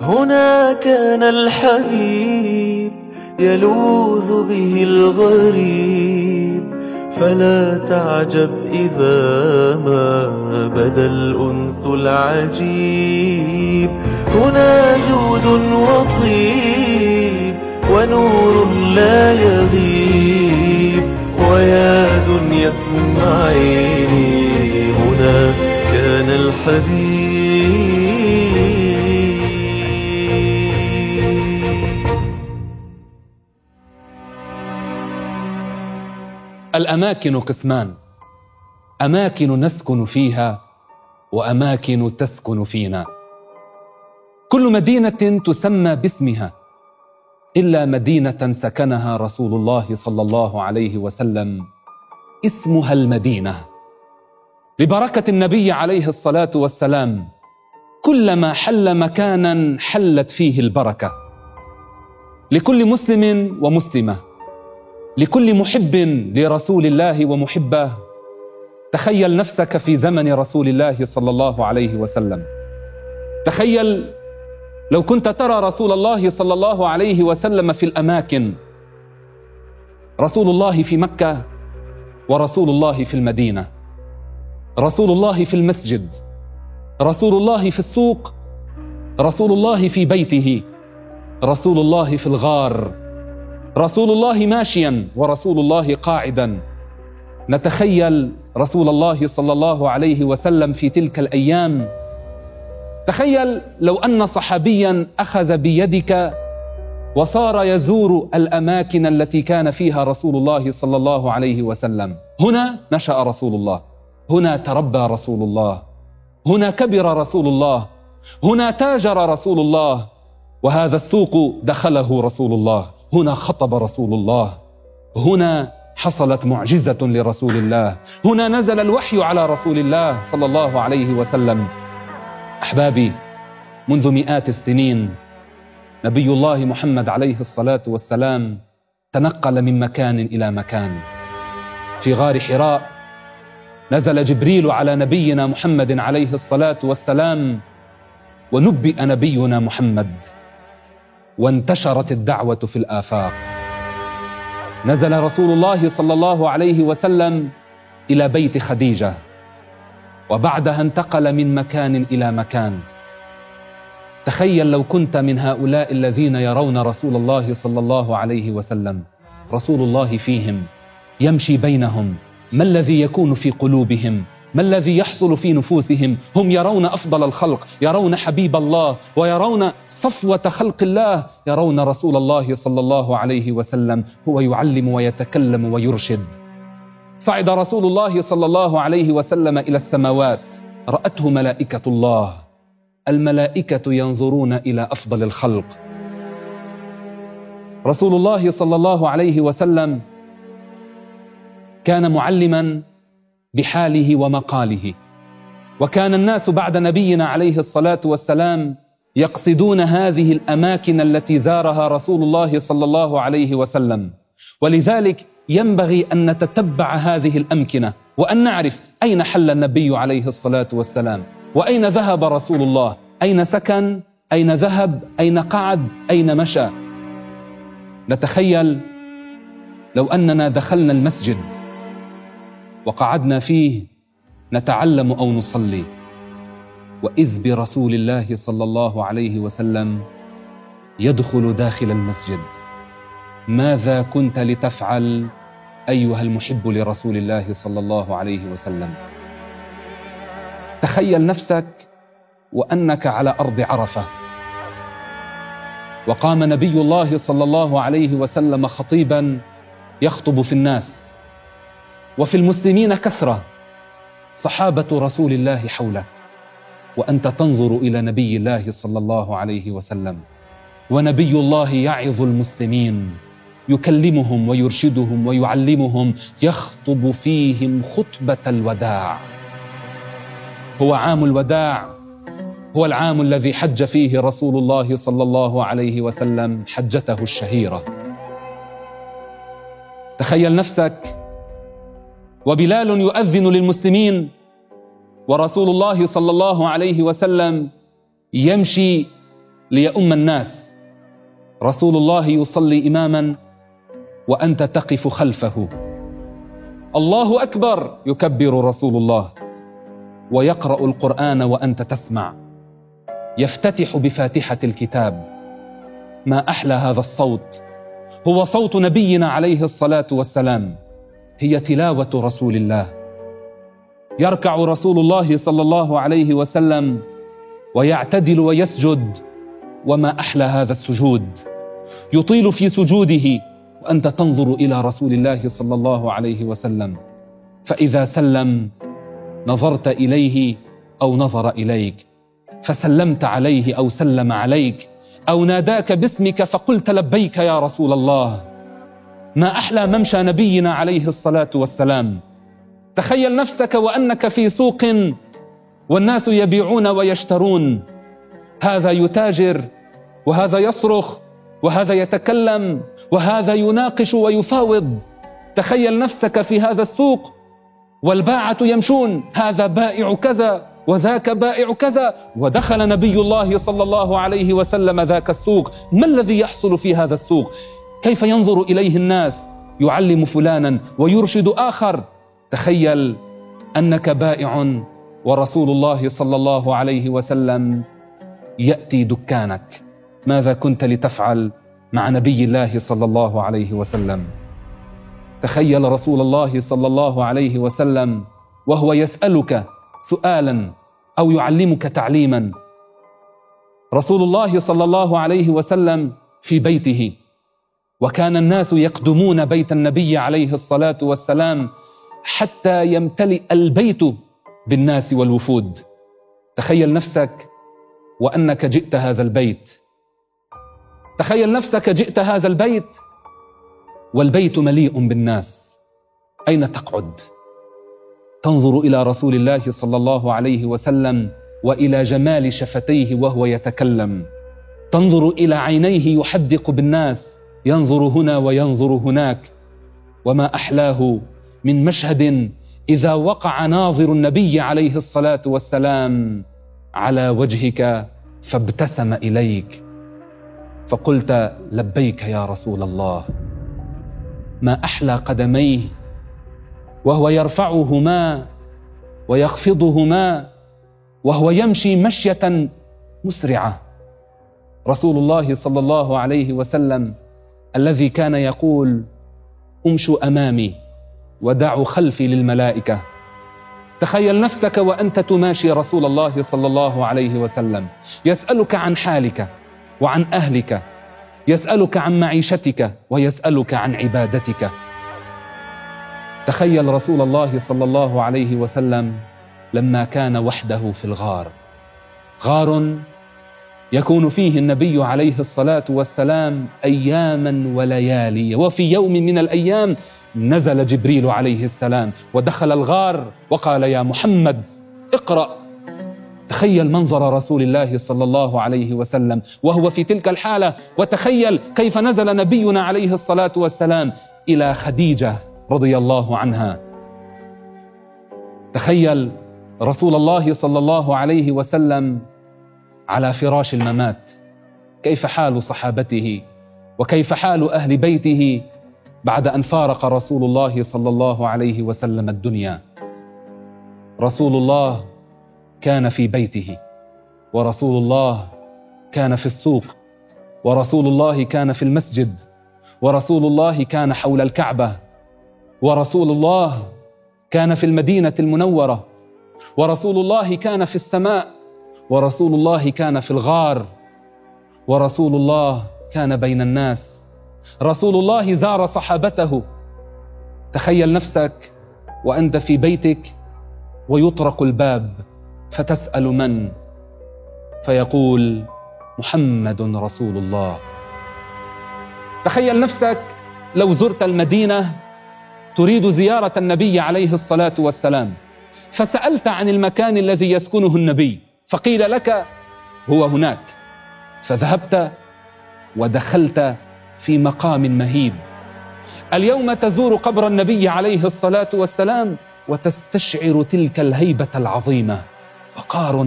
هنا كان الحبيب يلوذ به الغريب، فلا تعجب إذا ما بدا الأنس العجيب. هنا جود وطيب ونور لا يغيب، ويا دنيا اسمعيني هنا كان الحبيب. الأماكن قسمان: أماكن نسكن فيها وأماكن تسكن فينا. كل مدينة تسمى باسمها إلا مدينة سكنها رسول الله صلى الله عليه وسلم اسمها المدينة، لبركة النبي عليه الصلاة والسلام كلما حل مكانا حلت فيه البركة. لكل مسلم ومسلمة، لكل محب لرسول الله ومحبه، تخيل نفسك في زمن رسول الله صلى الله عليه وسلم. تخيل لو كنت ترى رسول الله صلى الله عليه وسلم في الأماكن، رسول الله في مكة ورسول الله في المدينة، رسول الله في المسجد، رسول الله في السوق، رسول الله في بيته، رسول الله في الغار، رسول الله ماشيا ورسول الله قاعدا. نتخيل رسول الله صلى الله عليه وسلم في تلك الأيام. تخيل لو أن صحابيا أخذ بيدك وصار يزور الأماكن التي كان فيها رسول الله صلى الله عليه وسلم. هنا نشأ رسول الله، هنا تربى رسول الله، هنا كبر رسول الله، هنا تاجر رسول الله، وهذا السوق دخله رسول الله، هنا خطب رسول الله، هنا حصلت معجزة لرسول الله، هنا نزل الوحي على رسول الله صلى الله عليه وسلم. أحبابي، منذ مئات السنين نبي الله محمد عليه الصلاة والسلام تنقل من مكان إلى مكان. في غار حراء نزل جبريل على نبينا محمد عليه الصلاة والسلام ونبئ نبينا محمد، وانتشرت الدعوة في الآفاق. نزل رسول الله صلى الله عليه وسلم إلى بيت خديجة، وبعدها انتقل من مكان إلى مكان. تخيل لو كنت من هؤلاء الذين يرون رسول الله صلى الله عليه وسلم، رسول الله فيهم، يمشي بينهم. ما الذي يكون في قلوبهم؟ ما الذي يحصل في نفوسهم؟ هم يرون أفضل الخلق، يرون حبيب الله، ويرون صفوة خلق الله، يرون رسول الله صلى الله عليه وسلم هو يعلم ويتكلم ويرشد. صعد رسول الله صلى الله عليه وسلم إلى السماوات، رأته ملائكة الله، الملائكة ينظرون إلى أفضل الخلق. رسول الله صلى الله عليه وسلم كان معلماً بحاله ومقاله، وكان الناس بعد نبينا عليه الصلاة والسلام يقصدون هذه الأماكن التي زارها رسول الله صلى الله عليه وسلم. ولذلك ينبغي أن نتتبع هذه الأمكنة، وأن نعرف أين حل النبي عليه الصلاة والسلام، وأين ذهب رسول الله، أين سكن، أين ذهب، أين قعد، أين مشى. نتخيل لو أننا دخلنا المسجد وقعدنا فيه نتعلم أو نصلي، وإذ برسول الله صلى الله عليه وسلم يدخل داخل المسجد. ماذا كنت لتفعل أيها المحب لرسول الله صلى الله عليه وسلم؟ تخيل نفسك وأنك على أرض عرفة، وقام نبي الله صلى الله عليه وسلم خطيبا يخطب في الناس، وفي المسلمين كثرة، صحابة رسول الله حولك، وأنت تنظر إلى نبي الله صلى الله عليه وسلم، ونبي الله يعظ المسلمين، يكلمهم ويرشدهم ويعلمهم، يخطب فيهم خطبة الوداع. هو عام الوداع، هو العام الذي حج فيه رسول الله صلى الله عليه وسلم حجته الشهيرة. تخيل نفسك وبلال يؤذن للمسلمين، ورسول الله صلى الله عليه وسلم يمشي ليؤم الناس. رسول الله يصلي إماما وأنت تقف خلفه. الله أكبر، يكبر رسول الله، ويقرأ القرآن وأنت تسمع، يفتتح بفاتحة الكتاب. ما أحلى هذا الصوت، هو صوت نبينا عليه الصلاة والسلام، هي تلاوة رسول الله. يركع رسول الله صلى الله عليه وسلم ويعتدل ويسجد، وما أحلى هذا السجود، يطيل في سجوده وأنت تنظر إلى رسول الله صلى الله عليه وسلم، فإذا سلم نظرت إليه أو نظر إليك، فسلمت عليه أو سلم عليك، أو ناداك باسمك فقلت لبيك يا رسول الله. ما أحلى ممشى نبينا عليه الصلاة والسلام. تخيل نفسك وأنك في سوق والناس يبيعون ويشترون، هذا يتاجر وهذا يصرخ وهذا يتكلم وهذا يناقش ويفاوض. تخيل نفسك في هذا السوق والباعة يمشون، هذا بائع كذا وذاك بائع كذا، ودخل نبي الله صلى الله عليه وسلم ذاك السوق. ما الذي يحصل في هذا السوق؟ كيف ينظر إليه الناس؟ يعلم فلانا ويرشد آخر. تخيل أنك بائع ورسول الله صلى الله عليه وسلم يأتي دكانك. ماذا كنت لتفعل مع نبي الله صلى الله عليه وسلم؟ تخيل رسول الله صلى الله عليه وسلم وهو يسألك سؤالا أو يعلمك تعليما. رسول الله صلى الله عليه وسلم في بيته، وكان الناس يقدمون بيت النبي عليه الصلاة والسلام حتى يمتلئ البيت بالناس والوفود. تخيل نفسك وأنك جئت هذا البيت، تخيل نفسك جئت هذا البيت والبيت مليء بالناس. أين تقعد؟ تنظر إلى رسول الله صلى الله عليه وسلم وإلى جمال شفتيه وهو يتكلم، تنظر إلى عينيه يحدق بالناس، ينظر هنا وينظر هناك. وما أحلاه من مشهد إذا وقع ناظر النبي عليه الصلاة والسلام على وجهك فابتسم إليك فقلت لبيك يا رسول الله. ما أحلى قدميه وهو يرفعهما ويخفضهما وهو يمشي مشية مسرعة. رسول الله صلى الله عليه وسلم الذي كان يقول امشوا أمامي ودعوا خلفي للملائكة. تخيل نفسك وأنت تماشي رسول الله صلى الله عليه وسلم، يسألك عن حالك وعن أهلك، يسألك عن معيشتك ويسألك عن عبادتك. تخيل رسول الله صلى الله عليه وسلم لما كان وحده في الغار، غار يكون فيه النبي عليه الصلاة والسلام أياما وليالي، وفي يوم من الأيام نزل جبريل عليه السلام ودخل الغار وقال يا محمد اقرأ. تخيل منظر رسول الله صلى الله عليه وسلم وهو في تلك الحالة، وتخيل كيف نزل نبينا عليه الصلاة والسلام إلى خديجة رضي الله عنها. تخيل رسول الله صلى الله عليه وسلم على فراش الممات، كيف حال صحابته وكيف حال أهل بيته بعد أن فارق رسول الله صلى الله عليه وسلم الدنيا. رسول الله كان في بيته، ورسول الله كان في السوق، ورسول الله كان في المسجد، ورسول الله كان حول الكعبة، ورسول الله كان في المدينة المنورة، ورسول الله كان في السماء، ورسول الله كان في الغار، ورسول الله كان بين الناس، رسول الله زار صحابته. تخيل نفسك وأنت في بيتك ويطرق الباب فتسأل من؟ فيقول محمد رسول الله. تخيل نفسك لو زرت المدينة، تريد زيارة النبي عليه الصلاة والسلام، فسألت عن المكان الذي يسكنه النبي فقيل لك هو هناك، فذهبت ودخلت في مقام مهيب. اليوم تزور قبر النبي عليه الصلاة والسلام وتستشعر تلك الهيبة العظيمة، وقار،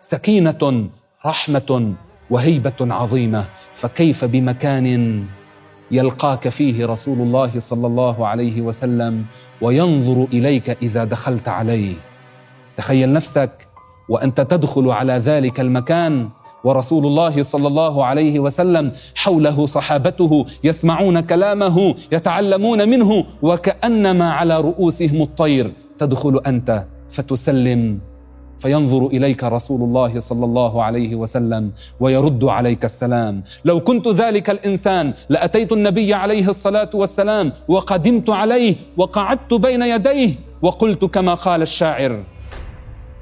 سكينة، رحمة، وهيبة عظيمة، فكيف بمكان يلقاك فيه رسول الله صلى الله عليه وسلم وينظر إليك إذا دخلت عليه. تخيل نفسك وأنت تدخل على ذلك المكان ورسول الله صلى الله عليه وسلم حوله صحابته يسمعون كلامه يتعلمون منه، وكأنما على رؤوسهم الطير. تدخل أنت فتسلم فينظر إليك رسول الله صلى الله عليه وسلم ويرد عليك السلام. لو كنت ذلك الإنسان لأتيت النبي عليه الصلاة والسلام وقدمت عليه وقعدت بين يديه وقلت كما قال الشاعر: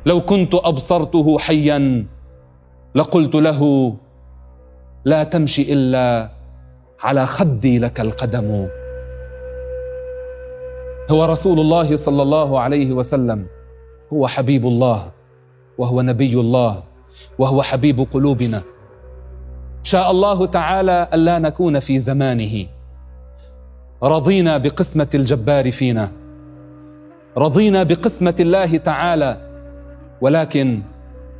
لو كنت أبصرته حيا لقلت له لا تمشي إلا على خدي لك القدم. هو رسول الله صلى الله عليه وسلم، هو حبيب الله وهو نبي الله وهو حبيب قلوبنا. شاء الله تعالى ألا نكون في زمانه. رضينا بقسمة الجبار فينا، رضينا بقسمة الله تعالى، ولكن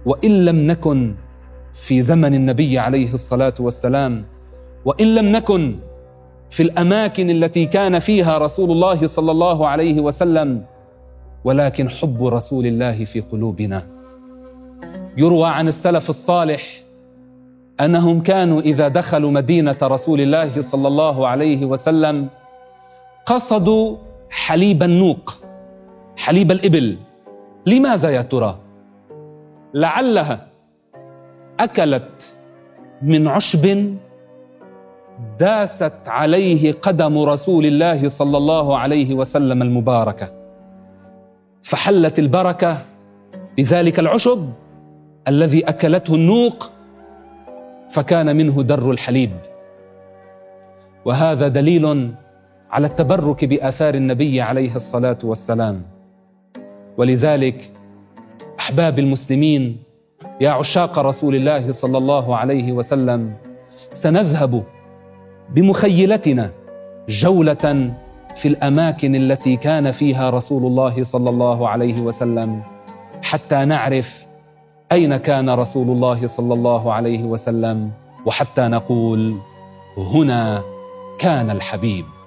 وإن لم نكن في زمن النبي عليه الصلاة والسلام، وإن لم نكن في الأماكن التي كان فيها رسول الله صلى الله عليه وسلم، ولكن حب رسول الله في قلوبنا. يروى عن السلف الصالح أنهم كانوا إذا دخلوا مدينة رسول الله صلى الله عليه وسلم قصدوا حليب النوق، حليب الإبل. لماذا يا ترى؟ لعلها أكلت من عشب داست عليه قدم رسول الله صلى الله عليه وسلم المباركة، فحلت البركة بذلك العشب الذي أكلته النوق، فكان منه در الحليب. وهذا دليل على التبرك بآثار النبي عليه الصلاة والسلام. ولذلك أحباب المسلمين، يا عشاق رسول الله صلى الله عليه وسلم، سنذهب بمخيلتنا جولة في الأماكن التي كان فيها رسول الله صلى الله عليه وسلم حتى نعرف أين كان رسول الله صلى الله عليه وسلم، وحتى نقول هنا كان الحبيب.